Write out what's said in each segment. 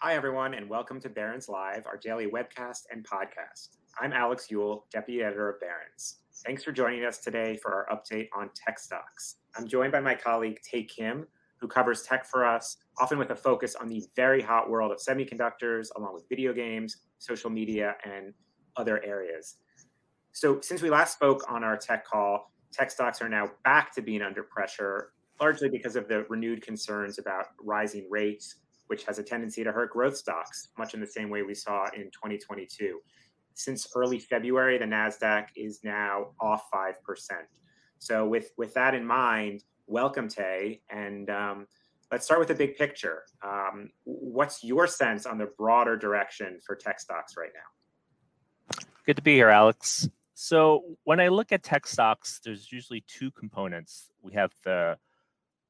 Hi, everyone, and welcome to Barron's Live, our daily webcast and podcast. I'm Alex Yule, Deputy Editor of Barron's. Thanks for joining us today for our update on tech stocks. I'm joined by my colleague, Tae Kim, who covers tech for us, often with a focus on the very hot world of semiconductors, along with video games, social media, and other areas. So since we last spoke on our tech call, tech stocks are now back to being under pressure, largely because of the renewed concerns about rising rates, which has a tendency to hurt growth stocks, much in the same way we saw in 2022. Since early February, the NASDAQ is now off 5%. So with that in mind, welcome, Tay. And let's start with the big picture. What's your sense on the broader direction for tech stocks right now? Good to be here, Alex. So when I look at tech stocks, there's usually two components. We have the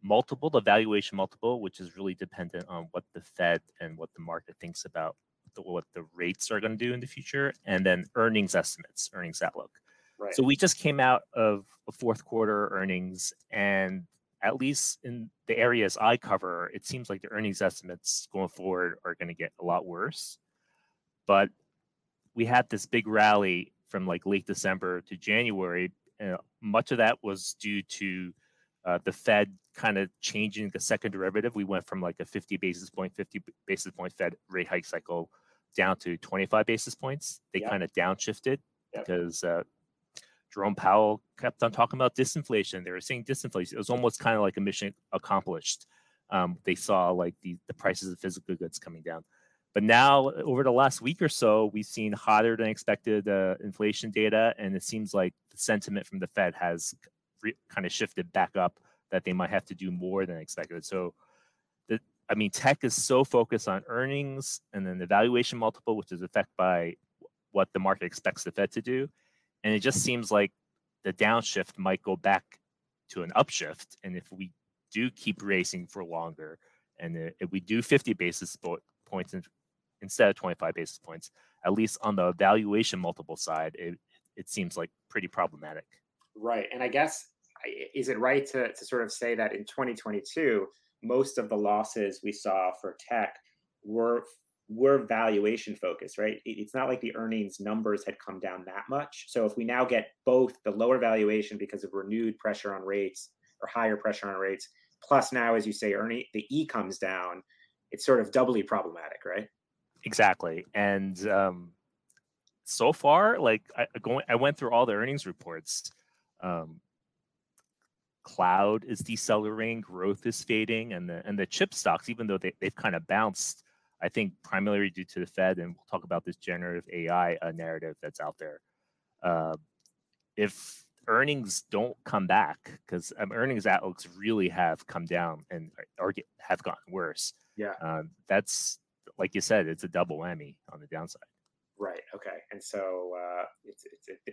multiple, the valuation multiple, which is really dependent on what the Fed and what the market thinks about what the rates are going to do in the future, and then earnings estimates, earnings outlook. Right. So we just came out of a fourth quarter earnings, and at least in the areas I cover, it seems like the earnings estimates going forward are going to get a lot worse. But we had this big rally from like late December to January. Much of that was due to the Fed kind of changing the second derivative. We went from like a 50 basis point Fed rate hike cycle down to 25 basis points. They kind of downshifted because Jerome Powell kept on talking about disinflation. They were saying disinflation. It was almost kind of like a mission accomplished. They saw like the prices of physical goods coming down. But now over the last week or so, we've seen hotter than expected inflation data. And it seems like the sentiment from the Fed has kind of shifted back up that they might have to do more than expected. So tech is so focused on earnings and then the valuation multiple, which is affected by what the market expects the Fed to do. And it just seems like the downshift might go back to an upshift. And if we do keep racing for longer, and if we do 50 basis points instead of 25 basis points, at least on the valuation multiple side, it seems like pretty problematic. Right. And I guess, is it right to sort of say that in 2022, most of the losses we saw for tech were valuation focused, right? It's not like the earnings numbers had come down that much. So if we now get both the lower valuation because of renewed pressure on rates or higher pressure on rates, plus now, as you say, the E comes down, it's sort of doubly problematic, right? Exactly. And so far, like I went through all the earnings reports. Cloud is decelerating, growth is fading, and the chip stocks, even though they've kind of bounced, I think primarily due to the Fed, and we'll talk about this generative AI narrative that's out there. If earnings don't come back, because earnings outlooks really have come down and have gotten worse. Yeah, that's, like you said, it's a double whammy on the downside. Right. Okay. And so it's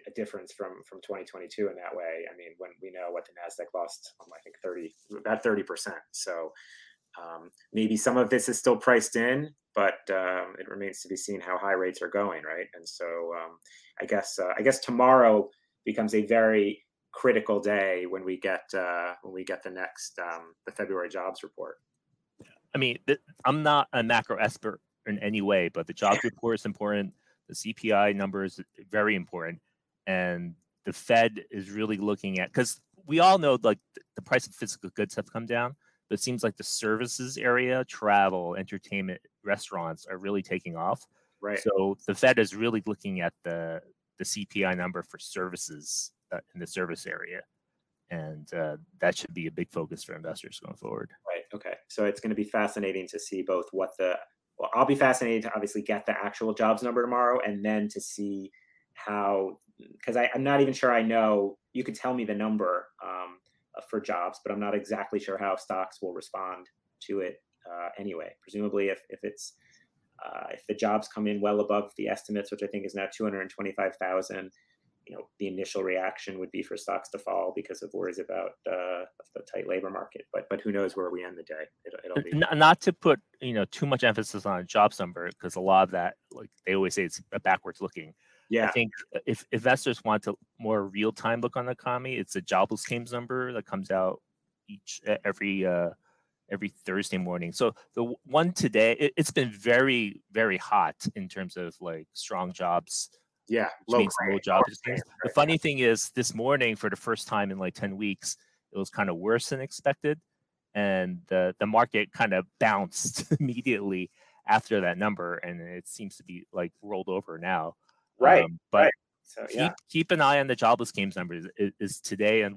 a difference from 2022 in that way. I mean, when we know what the NASDAQ lost, I think about 30%. So maybe some of this is still priced in, but it remains to be seen how high rates are going, right? And so I guess tomorrow becomes a very critical day when we get the next the February jobs report. I mean, I'm not a macro expert in any way, but the jobs report is important. The CPI number is very important, and the Fed is really looking at, because we all know like the price of physical goods have come down, but it seems like the services area, travel, entertainment, restaurants are really taking off. Right. So the Fed is really looking at the CPI number for services in the service area, and that should be a big focus for investors going forward. Right. Okay. So it's going to be fascinating to see both I'll be fascinated to obviously get the actual jobs number tomorrow, and then to see how, because I'm not even sure I know, you could tell me the number for jobs, but I'm not exactly sure how stocks will respond to it anyway. Presumably, if the jobs come in well above the estimates, which I think is now 225,000, you know, the initial reaction would be for stocks to fall because of worries about the tight labor market. But who knows where we end the day? It'll be not to put too much emphasis on a jobs number, because a lot of that, like they always say, it's backwards looking. Yeah. I think if investors want to more real time look on the economy, it's a jobless claims number that comes out every Thursday morning. So the one today, it's been very, very hot in terms of like strong jobs. Yeah, low jobs. The funny thing is, this morning for the first time in like 10 weeks, it was kind of worse than expected, and the market kind of bounced immediately after that number, and it seems to be like rolled over now. Right, but right. So, yeah. Keep an eye on the jobless claims numbers. Is today and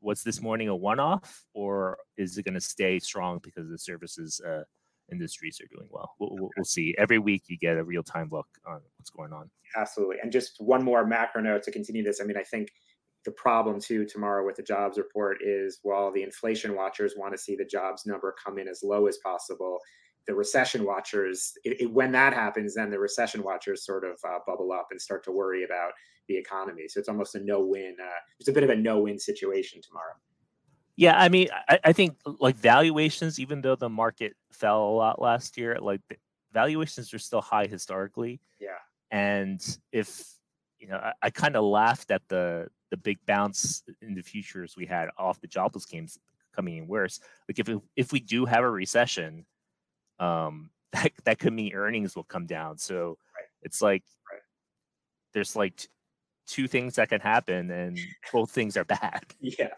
what's this morning a one-off, or is it going to stay strong because the services industries are doing well? We'll see. Every week you get a real-time look on what's going on. Absolutely. And just one more macro note to continue this. I mean, I think the problem too tomorrow with the jobs report is while the inflation watchers want to see the jobs number come in as low as possible, the recession watchers, when that happens, then the recession watchers sort of bubble up and start to worry about the economy. So it's almost a no-win. It's a bit of a no-win situation tomorrow. Yeah, I mean, I think like valuations, even though the market fell a lot last year, like valuations are still high historically. Yeah. And if, I kind of laughed at the big bounce in the futures we had off the jobless games coming in worse. Like if we do have a recession, that could mean earnings will come down. So right. It's like right. There's like two things that can happen, and both things are bad. Yeah.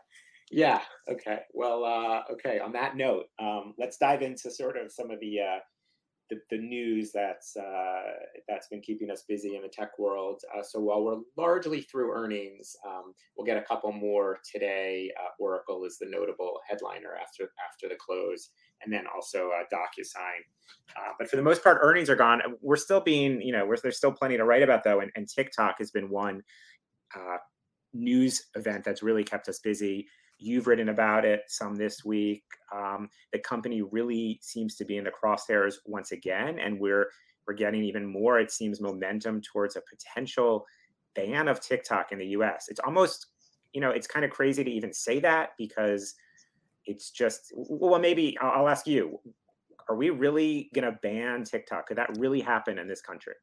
Yeah. Okay. Well, okay. On that note, let's dive into sort of some of the news that's been keeping us busy in the tech world. So while we're largely through earnings, we'll get a couple more today. Oracle is the notable headliner after the close, and then also DocuSign. But for the most part, earnings are gone. We're still being, there's still plenty to write about though. And TikTok has been one news event that's really kept us busy. You've written about it some this week. The company really seems to be in the crosshairs once again, and we're getting even more, it seems, momentum towards a potential ban of TikTok in the US. It's almost, it's kind of crazy to even say that, because it's just, well, maybe I'll ask you, are we really going to ban TikTok? Could that really happen in this country?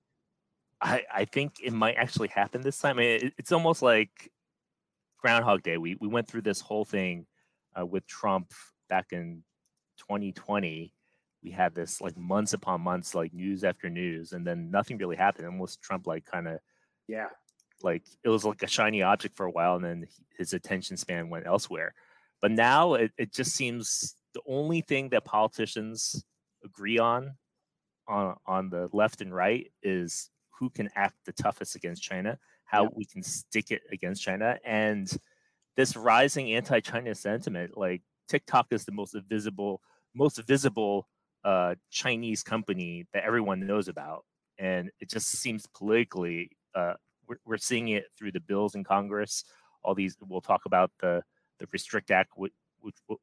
I think it might actually happen this time. It's almost like Groundhog Day. We went through this whole thing with Trump back in 2020. We had this like months upon months, like news after news, and then nothing really happened. Almost Trump like kind of, yeah, like it was like a shiny object for a while, and then his attention span went elsewhere. But now it just seems the only thing that politicians agree on the left and right is who can act the toughest against China, how we can stick it against China. And this rising anti-China sentiment, like TikTok is the most visible Chinese company that everyone knows about. And it just seems politically, we're seeing it through the bills in Congress. All these, we'll talk about the Restrict Act,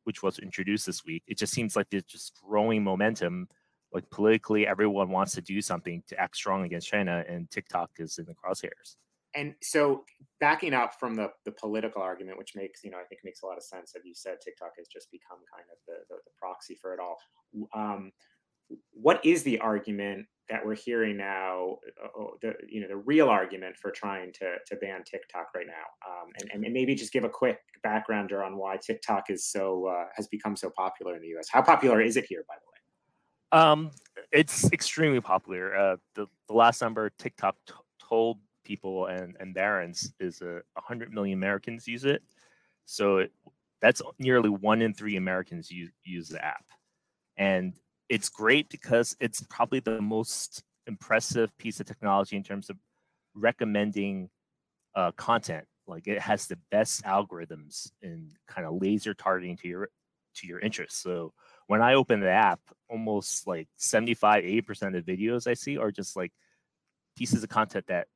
which was introduced this week. It just seems like there's just growing momentum. Like politically, everyone wants to do something to act strong against China, and TikTok is in the crosshairs. And so backing up from the political argument, which makes, I think makes a lot of sense. As you said, TikTok has just become kind of the proxy for it all. What is the argument that we're hearing now, the real argument for trying to ban TikTok right now? And maybe just give a quick backgrounder on why TikTok is has become so popular in the US. How popular is it here, by the way? It's extremely popular. The last number TikTok told people and Barron's is 100 million Americans use it. So that's nearly 1 in 3 Americans use the app. And it's great because it's probably the most impressive piece of technology in terms of recommending content. Like it has the best algorithms in kind of laser targeting to your interests. So when I open the app, almost like 75-80% of videos I see are just like pieces of content that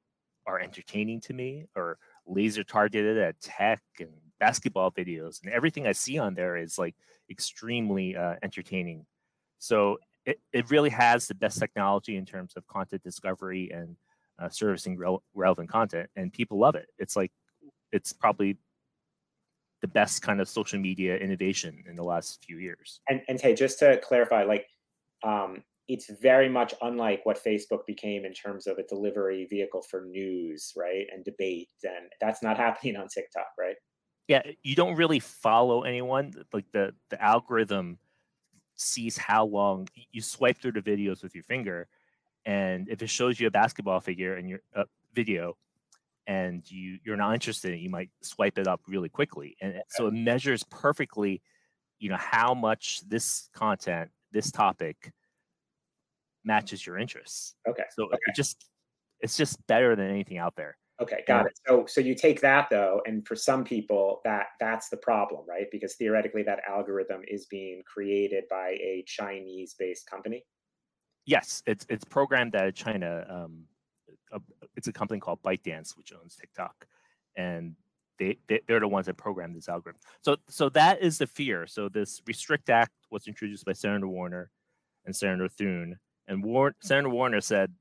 are entertaining to me or laser targeted at tech and basketball videos. And everything I see on there is like extremely entertaining So it really has the best technology in terms of content discovery and servicing relevant content, and people love it. It's like, it's probably the best kind of social media innovation in the last few years. And hey, just to clarify, like, it's very much unlike what Facebook became in terms of a delivery vehicle for news, right? And debate, and that's not happening on TikTok, right? Yeah, you don't really follow anyone. Like the algorithm sees how long you swipe through the videos with your finger, and if it shows you a basketball figure and your video, and you're not interested in it, you might swipe it up really quickly. And so it measures perfectly, you know, how much this content, this topic matches your interests. Okay. So it's just better than anything out there. Okay, got it. So you take that though, and for some people that's the problem, right? Because theoretically that algorithm is being created by a Chinese-based company. Yes, it's programmed out of China. It's a company called ByteDance, which owns TikTok, and they're the ones that program this algorithm. So that is the fear. So this Restrict Act was introduced by Senator Warner and Senator Thune, and Senator Warner said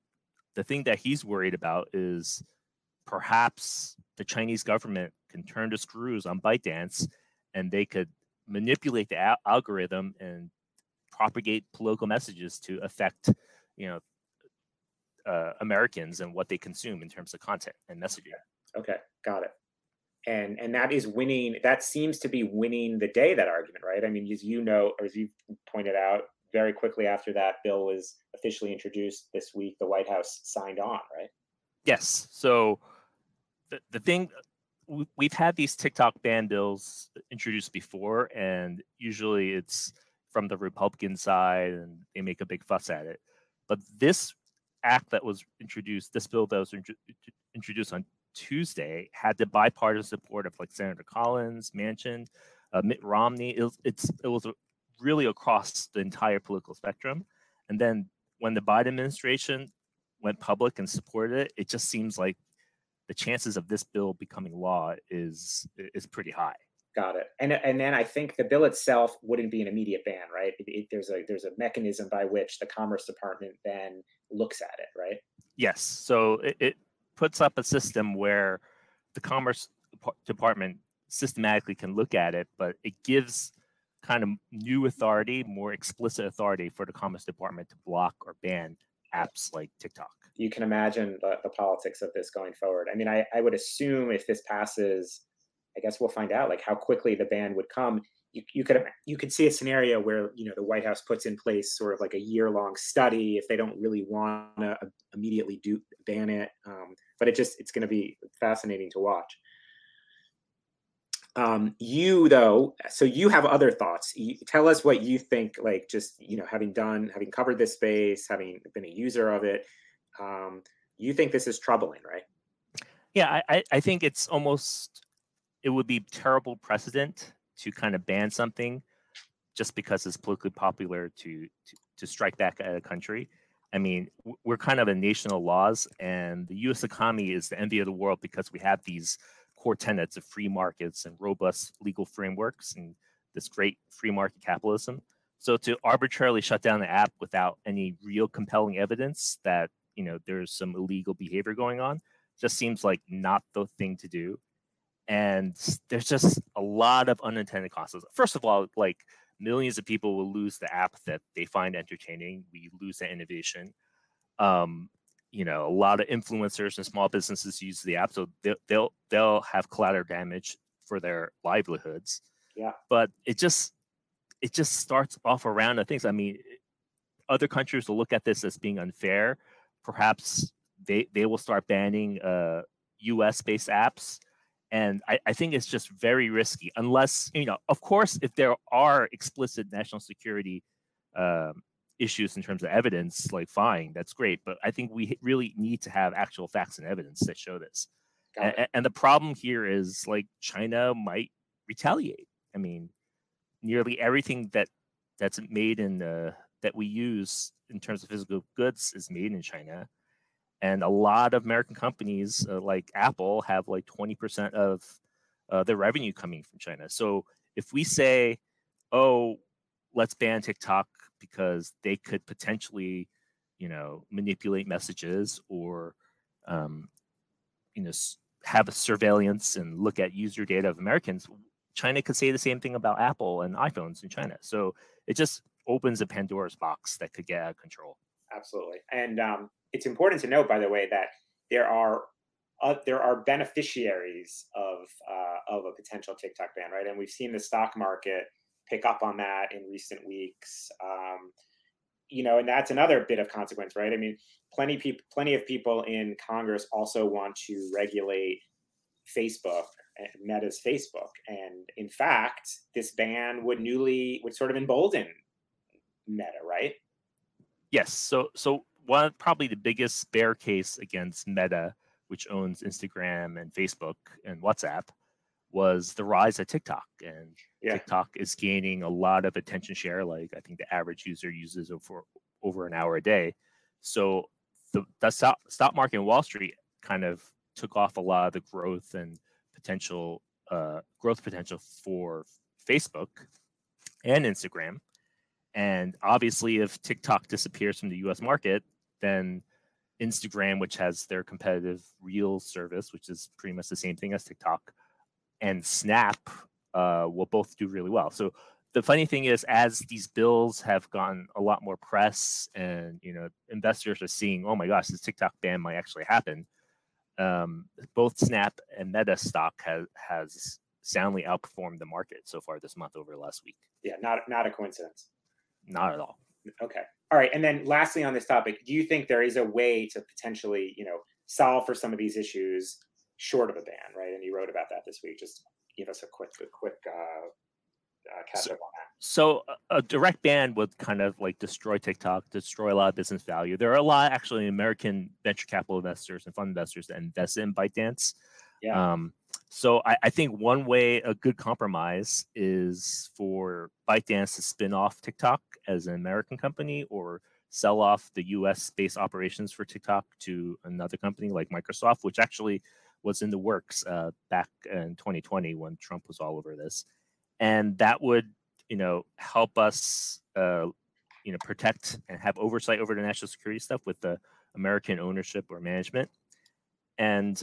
the thing that he's worried about is perhaps the Chinese government can turn the screws on ByteDance, and they could manipulate the algorithm and propagate political messages to affect, you know, Americans and what they consume in terms of content and messaging. Okay, got it. And that is winning. That seems to be winning the day, that argument, right? I mean, as you know, or as you pointed out, very quickly after that bill was officially introduced this week, the White House signed on, right? Yes. So the thing, we've had these TikTok ban bills introduced before, and usually it's from the Republican side, and they make a big fuss at it. But this act that was introduced, this bill that was introduced on Tuesday, had the bipartisan support of like Senator Collins, Manchin, Mitt Romney. It was really across the entire political spectrum. And then when the Biden administration went public and supported it, it just seems like the chances of this bill becoming law is pretty high. Got it. And then I think the bill itself wouldn't be an immediate ban, right? There's a mechanism by which the Commerce Department then looks at it, right? Yes. So it puts up a system where the Commerce Department systematically can look at it, but it gives kind of new authority, more explicit authority for the Commerce Department to block or ban apps like TikTok. You can imagine the politics of this going forward. I mean, I would assume if this passes, I guess we'll find out like how quickly the ban would come. You could see a scenario where, you know, the White House puts in place sort of like a year-long study if they don't really want to immediately ban it. But it's going to be fascinating to watch. So you have other thoughts. Tell us what you think, like, just, you know, having covered this space, having been a user of it, you think this is troubling, right? Yeah, I think it's almost, it would be terrible precedent to kind of ban something just because it's politically popular to strike back at a country. I mean, we're kind of a nation of laws, and the U.S. economy is the envy of the world because we have these core tenets of free markets and robust legal frameworks and this great free market capitalism. So to arbitrarily shut down the app without any real compelling evidence that, you know, there's some illegal behavior going on just seems like not the thing to do. And there's just a lot of unintended consequences. First of all, like, millions of people will lose the app that they find entertaining. We lose that innovation. You know, a lot of influencers and small businesses use the app, so they'll have collateral damage for their livelihoods. Yeah. But it just starts off a round of things. I mean, other countries will look at this as being unfair. Perhaps they will start banning U.S.-based apps. And I think it's just very risky, unless, you know, of course, if there are explicit national security issues in terms of evidence, like, fine, that's great. But I think we really need to have actual facts and evidence that show this. And the problem here is, like, China might retaliate. I mean, nearly everything that's made in that we use in terms of physical goods is made in China. And a lot of American companies like Apple have like 20% of their revenue coming from China. So if we say, oh, let's ban TikTok because they could potentially, you know, manipulate messages or, you know, have a surveillance and look at user data of Americans. China could say the same thing about Apple and iPhones in China. So it just opens a Pandora's box that could get out of control. Absolutely. And it's important to note, by the way, that there are beneficiaries of a potential TikTok ban, right? And we've seen the stock market pick up on that in recent weeks. You know, and that's another bit of consequence, right? I mean, plenty of people in Congress also want to regulate Facebook, Meta's Facebook. And in fact, this ban would sort of embolden Meta, right? Yes. So one, probably the biggest bear case against Meta, which owns Instagram and Facebook and WhatsApp, was the rise of TikTok. And yeah, TikTok is gaining a lot of attention share. Like, I think the average user uses over an hour a day. So the stock market in Wall Street kind of took off a lot of the growth and potential for Facebook and Instagram. And obviously, if TikTok disappears from the U.S. market, then Instagram, which has their competitive Reels service, which is pretty much the same thing as TikTok, and Snap will both do really well. So the funny thing is, as these bills have gotten a lot more press and, you know, investors are seeing, oh my gosh, this TikTok ban might actually happen, both Snap and Meta stock has soundly outperformed the market so far this month over the last week. Yeah, not a coincidence. Not at all. Okay. All right. And then lastly on this topic, do you think there is a way to potentially, you know, solve for some of these issues short of a ban, right? And you wrote about that this week. Just give us a quick catch up on that. So a direct ban would kind of like destroy TikTok, destroy a lot of business value. There are a lot, actually, American venture capital investors and fund investors that invest in ByteDance. Yeah. So I think one way, a good compromise, is for ByteDance to spin off TikTok as an American company, or sell off the U.S.-based operations for TikTok to another company like Microsoft, which actually was in the works back in 2020 when Trump was all over this. And that would, you know, help us, you know, protect and have oversight over the national security stuff with the American ownership or management. And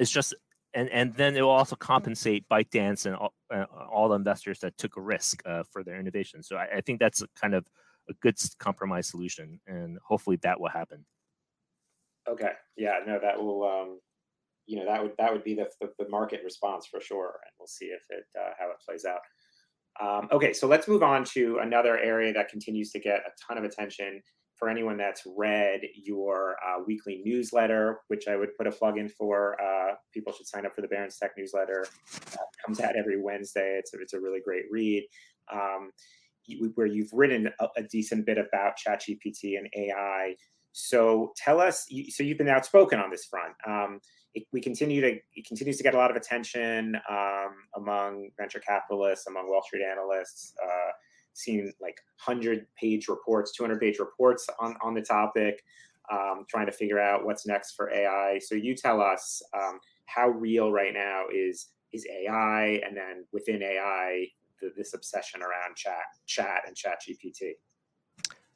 it's just... And then it will also compensate ByteDance and all the investors that took a risk for their innovation. So I think that's kind of a good compromise solution, and hopefully that will happen. Okay. Yeah. No, that will. You know, that would be the market response for sure, and we'll see if it how it plays out. Okay. So let's move on to another area that continues to get a ton of attention. For anyone that's read your weekly newsletter, which I would put a plug in for, people should sign up for the Barron's Tech newsletter. It comes out every Wednesday. It's a really great read, where you've written a decent bit about ChatGPT and AI. So tell us. So you've been outspoken on this front. It continues to get a lot of attention among venture capitalists, among Wall Street analysts. Seen like 100-page reports, 200-page reports on the topic, trying to figure out what's next for AI. So you tell us how real right now is AI, and then within AI, this obsession around chat and ChatGPT.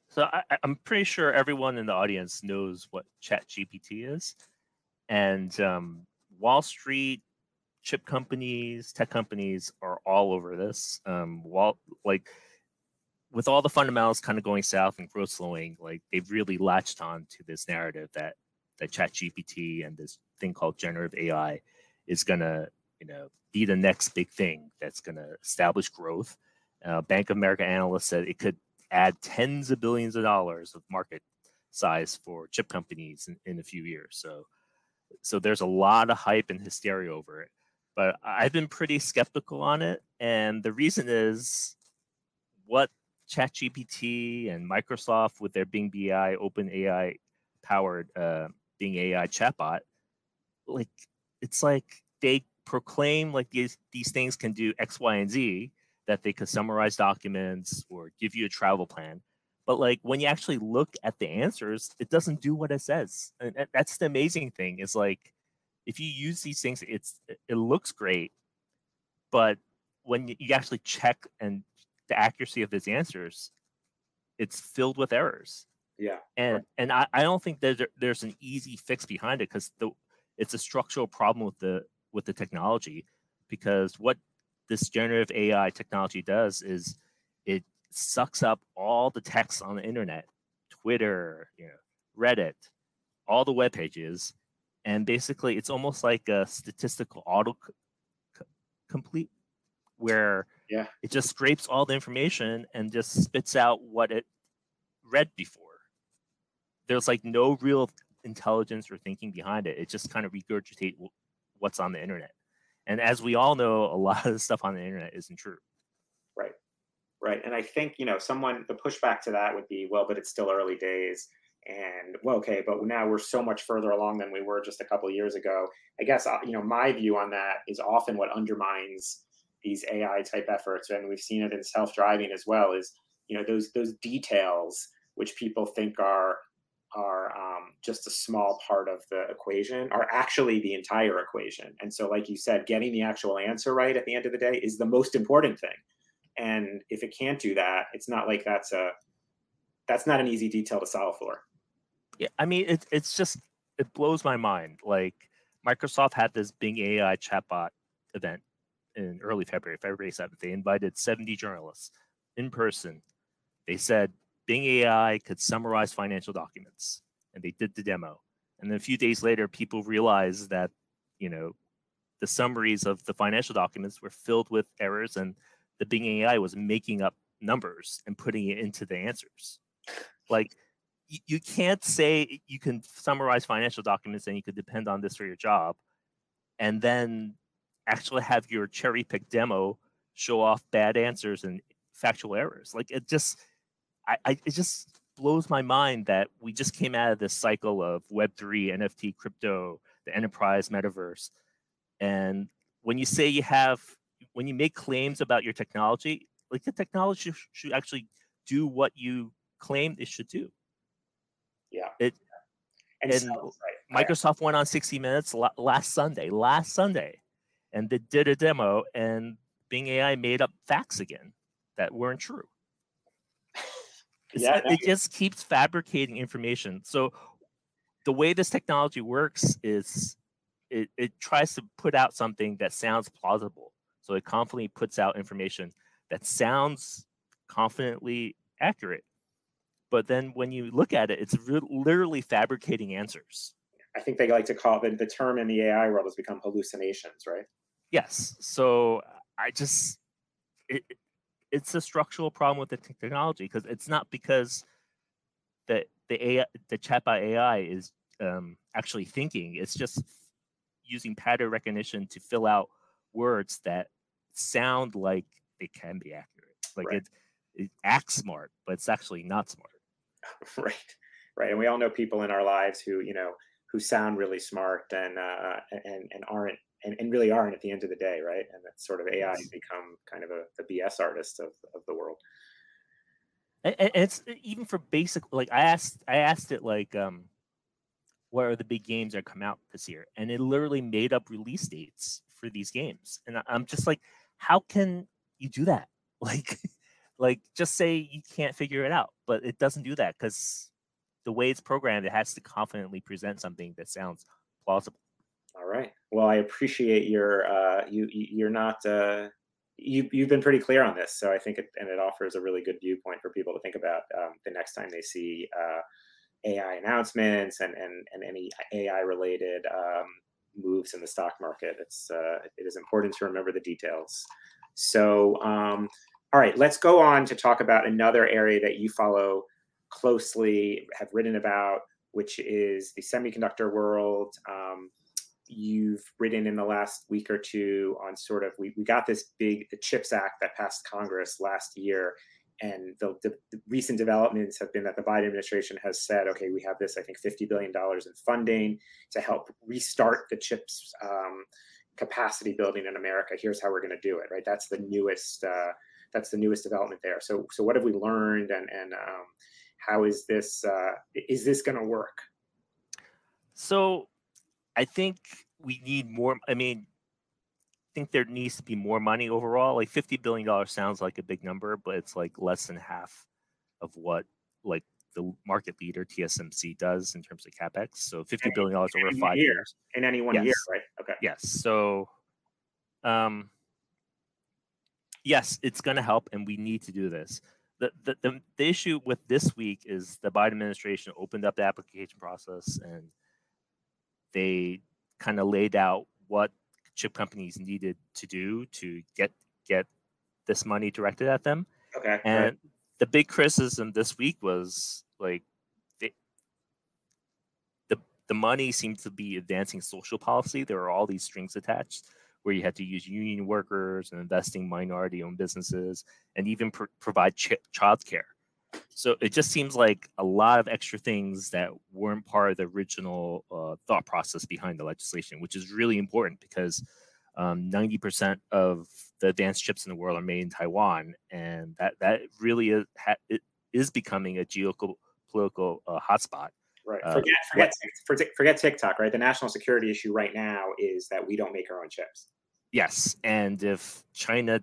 So I'm pretty sure everyone in the audience knows what ChatGPT is, and Wall Street chip companies, tech companies are all over this. With all the fundamentals kind of going south and growth slowing, like they've really latched on to this narrative that ChatGPT and this thing called generative AI is gonna, you know, be the next big thing that's gonna establish growth. Bank of America analysts said it could add tens of billions of dollars of market size for chip companies in a few years. So there's a lot of hype and hysteria over it, but I've been pretty skeptical on it, and the reason is what ChatGPT and Microsoft with their Bing BI, OpenAI powered Bing AI chatbot, like it's like they proclaim like these things can do X, Y, and Z, that they could summarize documents or give you a travel plan. But like when you actually look at the answers, it doesn't do what it says. And that's the amazing thing is like if you use these things, it looks great, but when you actually check and the accuracy of his answers, it's filled with errors. Yeah. And right. and I don't think that there's an easy fix behind it, because it's a structural problem with the technology, because what this generative AI technology does is it sucks up all the text on the internet, Twitter, Reddit, all the web pages, and basically it's almost like a statistical autocomplete where it just scrapes all the information and just spits out what it read before. There's like no real intelligence or thinking behind it. It just kind of regurgitates what's on the internet. And as we all know, a lot of the stuff on the internet isn't true. Right. Right. And I think, the pushback to that would be, well, but it's still early days. And well, okay, but now we're so much further along than we were just a couple of years ago. I guess, my view on that is often what undermines these AI type efforts. And we've seen it in self-driving as well, is, those details, which people think are just a small part of the equation, are actually the entire equation. And so, like you said, getting the actual answer right at the end of the day is the most important thing. And if it can't do that, it's not like that's not an easy detail to solve for. Yeah, I mean, it's just, it blows my mind. Like, Microsoft had this Bing AI chatbot event in early February 7th. They invited 70 journalists in person. They said, Bing AI could summarize financial documents, and they did the demo. And then a few days later, people realized that, the summaries of the financial documents were filled with errors, and the Bing AI was making up numbers and putting it into the answers. Like, you can't say you can summarize financial documents and you could depend on this for your job, and then actually have your cherry-picked demo show off bad answers and factual errors. Like, it just... it just blows my mind that we just came out of this cycle of Web3, NFT, crypto, the enterprise, metaverse. And when you say when you make claims about your technology, like, the technology should actually do what you claim it should do. Yeah. And Microsoft went on 60 Minutes last Sunday, and they did a demo, and Bing AI made up facts again that weren't true. Yeah, it just keeps fabricating information. So the way this technology works is it tries to put out something that sounds plausible. So it confidently puts out information that sounds confidently accurate. But then when you look at it, it's literally fabricating answers. I think they like to call it, the term in the AI world has become hallucinations, right? Yes. So I just... It's a structural problem with the technology, because it's not because the chatbot AI is actually thinking. It's just using pattern recognition to fill out words that sound like they can be accurate. Like, right. It acts smart, but it's actually not smart. Right, right. And we all know people in our lives who sound really smart and aren't. And really aren't at the end of the day, right? And that sort of AI has become kind of the BS artist of the world. And it's even for basic, like, I asked it, like, what are the big games that come out this year? And it literally made up release dates for these games. And I'm just like, how can you do that? Like just say you can't figure it out, but it doesn't do that, because the way it's programmed, it has to confidently present something that sounds plausible. All right. Well, I appreciate your you've been pretty clear on this, so I think it offers a really good viewpoint for people to think about the next time they see AI announcements and any AI related moves in the stock market. It is important to remember the details. So, all right, let's go on to talk about another area that you follow closely, have written about, which is the semiconductor world. You've written in the last week or two on sort of, we got this big CHIPS Act that passed Congress last year. And the recent developments have been that the Biden administration has said, okay, we have this, I think, $50 billion in funding to help restart the CHIPS capacity building in America. Here's how we're going to do it, right? That's the newest development there. So what have we learned, and how is this, going to work? So I think we need more. I mean, I think there needs to be more money overall. Like, $50 billion sounds like a big number, but it's like less than half of what like the market leader TSMC does in terms of CapEx. So $50 billion over 5 years. In any one year, right? Okay. Yes. So yes, it's going to help, and we need to do this. The issue with this week is the Biden administration opened up the application process, and they kind of laid out what chip companies needed to do to get this money directed at them. Okay. And the big criticism this week was like the money seemed to be advancing social policy. There were all these strings attached, where you had to use union workers and investing minority-owned businesses, and even provide childcare. So it just seems like a lot of extra things that weren't part of the original thought process behind the legislation, which is really important because 90% of the advanced chips in the world are made in Taiwan, and that really is becoming a geopolitical hotspot. Right. Forget TikTok, right? The national security issue right now is that we don't make our own chips. Yes. And if China,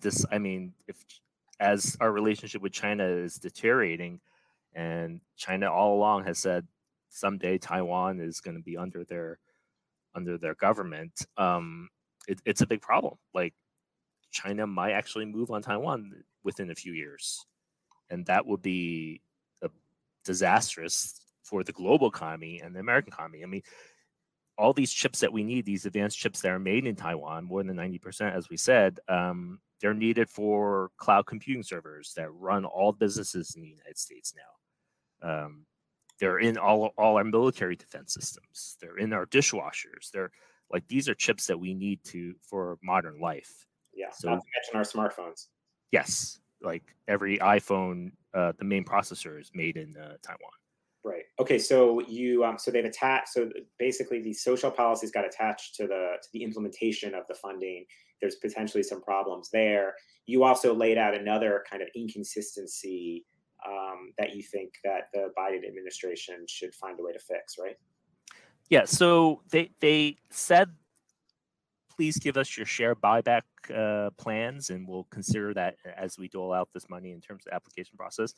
as our relationship with China is deteriorating, and China all along has said someday Taiwan is going to be under their government, it's a big problem. Like China might actually move on Taiwan within a few years, and that would be disastrous for the global economy and the American economy. I mean, all these chips that we need, these advanced chips that are made in Taiwan, more than 90%, as we said, they're needed for cloud computing servers that run all businesses in the United States now. They're in all our military defense systems. They're in our dishwashers. They're like, these are chips that we need for modern life. Yeah, so, not to mention our smartphones. Yes, like every iPhone, the main processor is made in Taiwan. Right. Okay. So they've attached. So basically, the social policies got attached to the implementation of the funding. There's potentially some problems there. You also laid out another kind of inconsistency that you think that the Biden administration should find a way to fix, right? Yeah. So they said, please give us your share buyback plans, and we'll consider that as we dole out this money in terms of the application process.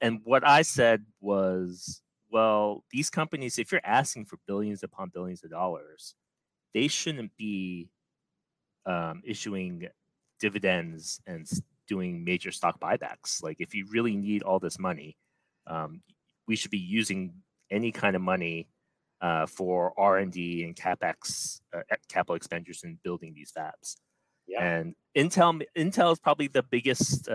And what I said was, well, these companies, if you're asking for billions upon billions of dollars, they shouldn't be issuing dividends and doing major stock buybacks. Like, if you really need all this money, we should be using any kind of money for R&D and CapEx, capital expenditures, in building these fabs. Yeah. And Intel is probably the biggest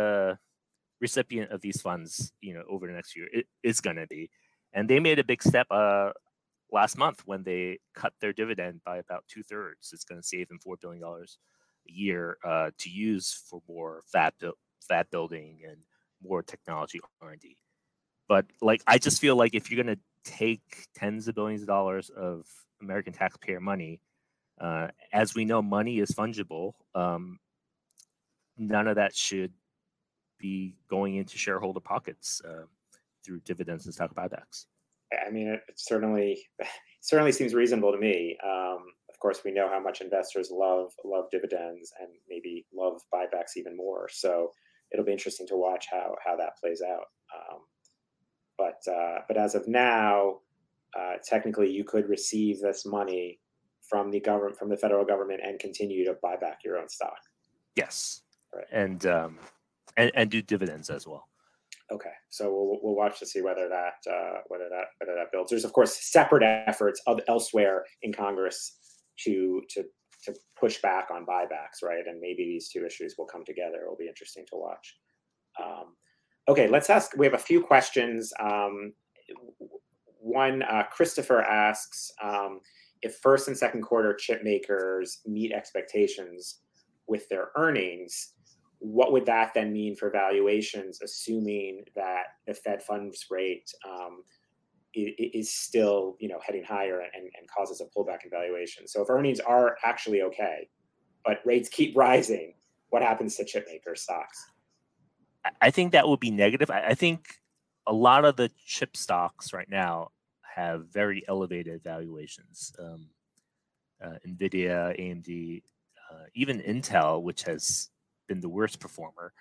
recipient of these funds, over the next year. It is going to be. And they made a big step last month when they cut their dividend by about 2/3. It's going to save them $4 billion a year to use for more fab building and more technology R&D. But like, I just feel like if you're going to take tens of billions of dollars of American taxpayer money, as we know, money is fungible. None of that should be going into shareholder pockets through dividends and stock buybacks. I mean, it certainly seems reasonable to me. Of course, we know how much investors love dividends and maybe love buybacks even more. So it'll be interesting to watch how that plays out. But as of now, technically, you could receive this money from the government, from the federal government, and continue to buy back your own stock. Yes, right. And do dividends as well. Okay, so we'll watch to see whether that builds. There's of course separate efforts elsewhere in Congress to push back on buybacks, right? And maybe these two issues will come together. It'll be interesting to watch. Okay, let's ask. We have a few questions. One, Christopher asks if first and second quarter chip makers meet expectations with their earnings, what would that then mean for valuations, assuming that the Fed funds rate is still, heading higher and causes a pullback in valuation? So if earnings are actually okay, but rates keep rising, what happens to chipmaker stocks? I think that would be negative. I think a lot of the chip stocks right now have very elevated valuations. Nvidia, AMD, even Intel, which has been the worst performer,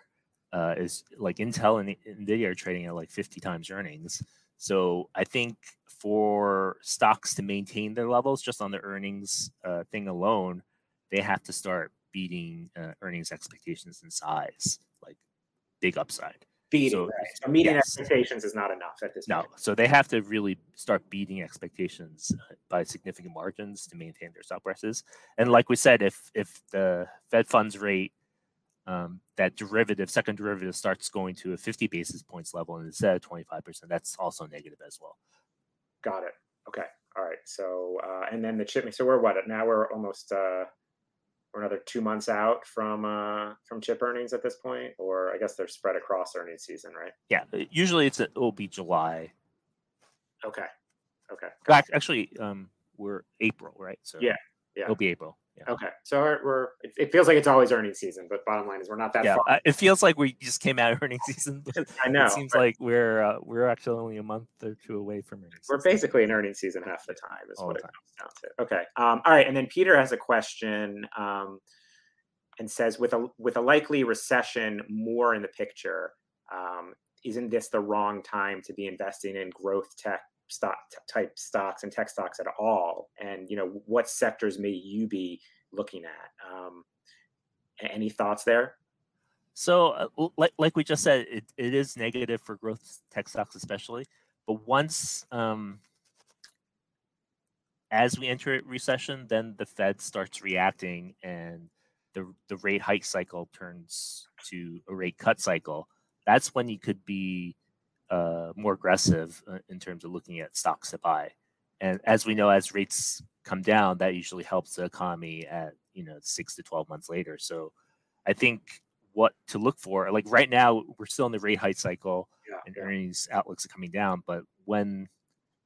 is like Intel and Nvidia are trading at like 50 times earnings. So I think for stocks to maintain their levels just on the earnings thing alone, they have to start beating earnings expectations in size, like big upside. So meeting expectations is not enough at this point. No, so they have to really start beating expectations by significant margins to maintain their stock prices. And like we said, if the Fed funds rate, that second derivative starts going to a 50 basis points level instead of 25%, that's also negative as well. Got it. Okay. All right. So, and then the chip, so we're almost, we're another 2 months out from chip earnings at this point, or I guess they're spread across earnings season, right? Yeah. Usually it'll be July. Okay. Well, actually, we're April, right? So yeah. It'll be April. Yeah. Okay. So it feels like it's always earnings season, but bottom line is we're not that far. It feels like we just came out of earnings season. I know. It seems like we're actually only a month or two away from earnings. We're basically in earnings season half the time is what it comes down to. Okay. All right. And then Peter has a question and says, with a likely recession more in the picture, isn't this the wrong time to be investing in growth tech type stocks and tech stocks at all? And, what sectors may you be looking at? Any thoughts there? So like we just said, it is negative for growth tech stocks, especially, but once, as we enter a recession, then the Fed starts reacting and the rate hike cycle turns to a rate cut cycle. That's when you could be more aggressive in terms of looking at stocks to buy. And as we know, as rates come down, that usually helps the economy at, 6 to 12 months later. So I think what to look for, like right now, we're still in the rate hike cycle and earnings outlooks are coming down. But when,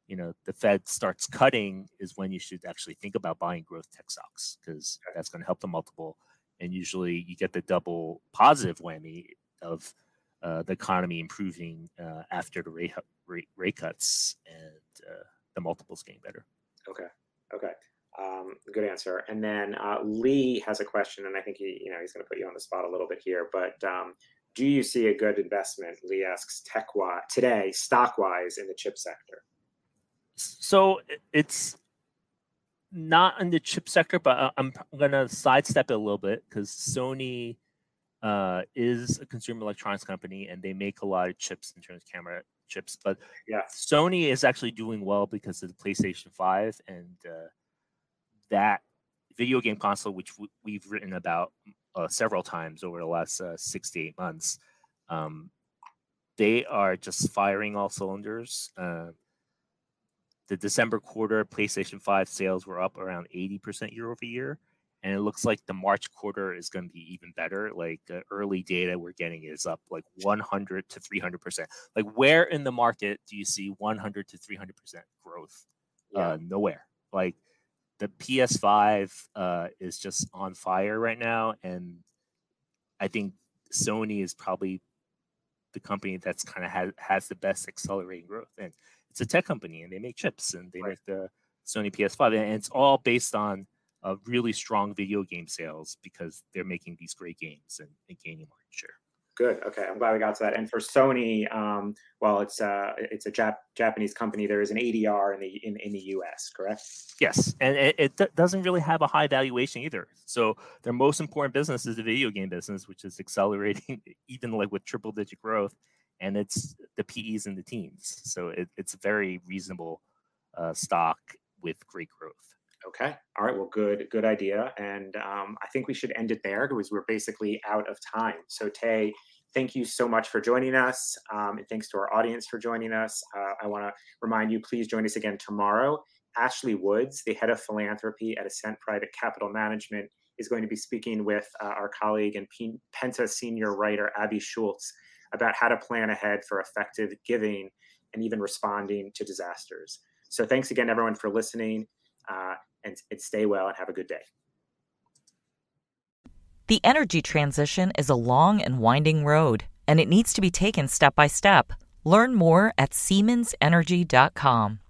the Fed starts cutting is when you should actually think about buying growth tech stocks, because that's going to help the multiple. And usually you get the double positive whammy of the economy improving after the rate cuts and the multiples getting better. Okay. Good answer. And then Lee has a question, and I think he's going to put you on the spot a little bit here. But do you see a good investment? Lee asks today, stock-wise, in the chip sector. So it's not in the chip sector, but I'm going to sidestep it a little bit because Sony is a consumer electronics company, and they make a lot of chips in terms of camera chips. But Sony is actually doing well because of the PlayStation 5 and that video game console, which we've written about several times over the last 6 to 8 months. They are just firing all cylinders. The December quarter, PlayStation 5 sales were up around 80% year over year. And it looks like the March quarter is going to be even better. Like early data we're getting is up like 100 to 300%. Like where in the market do you see 100 to 300% growth? Nowhere. Like the PS5 is just on fire right now. And I think Sony is probably the company that's kind of has the best accelerating growth. And it's a tech company and they make chips and they make the Sony PS5. And it's all based on really strong video game sales because they're making these great games and gaining market share. Good. Okay. I'm glad we got to that. And for Sony, it's a Japanese company. There is an ADR in the US, correct? Yes. And it doesn't really have a high valuation either. So their most important business is the video game business, which is accelerating even like with triple digit growth. And it's the PEs in the teens. So it's a very reasonable stock with great growth. Okay. All right. Well, good idea. And I think we should end it there because we're basically out of time. So Tay, thank you so much for joining us. And thanks to our audience for joining us. I want to remind you, please join us again tomorrow. Ashley Woods, the head of philanthropy at Ascent Private Capital Management, is going to be speaking with our colleague and Penta senior writer, Abby Schultz, about how to plan ahead for effective giving and even responding to disasters. So thanks again, everyone, for listening. And stay well and have a good day. The energy transition is a long and winding road, and it needs to be taken step by step. Learn more at SiemensEnergy.com.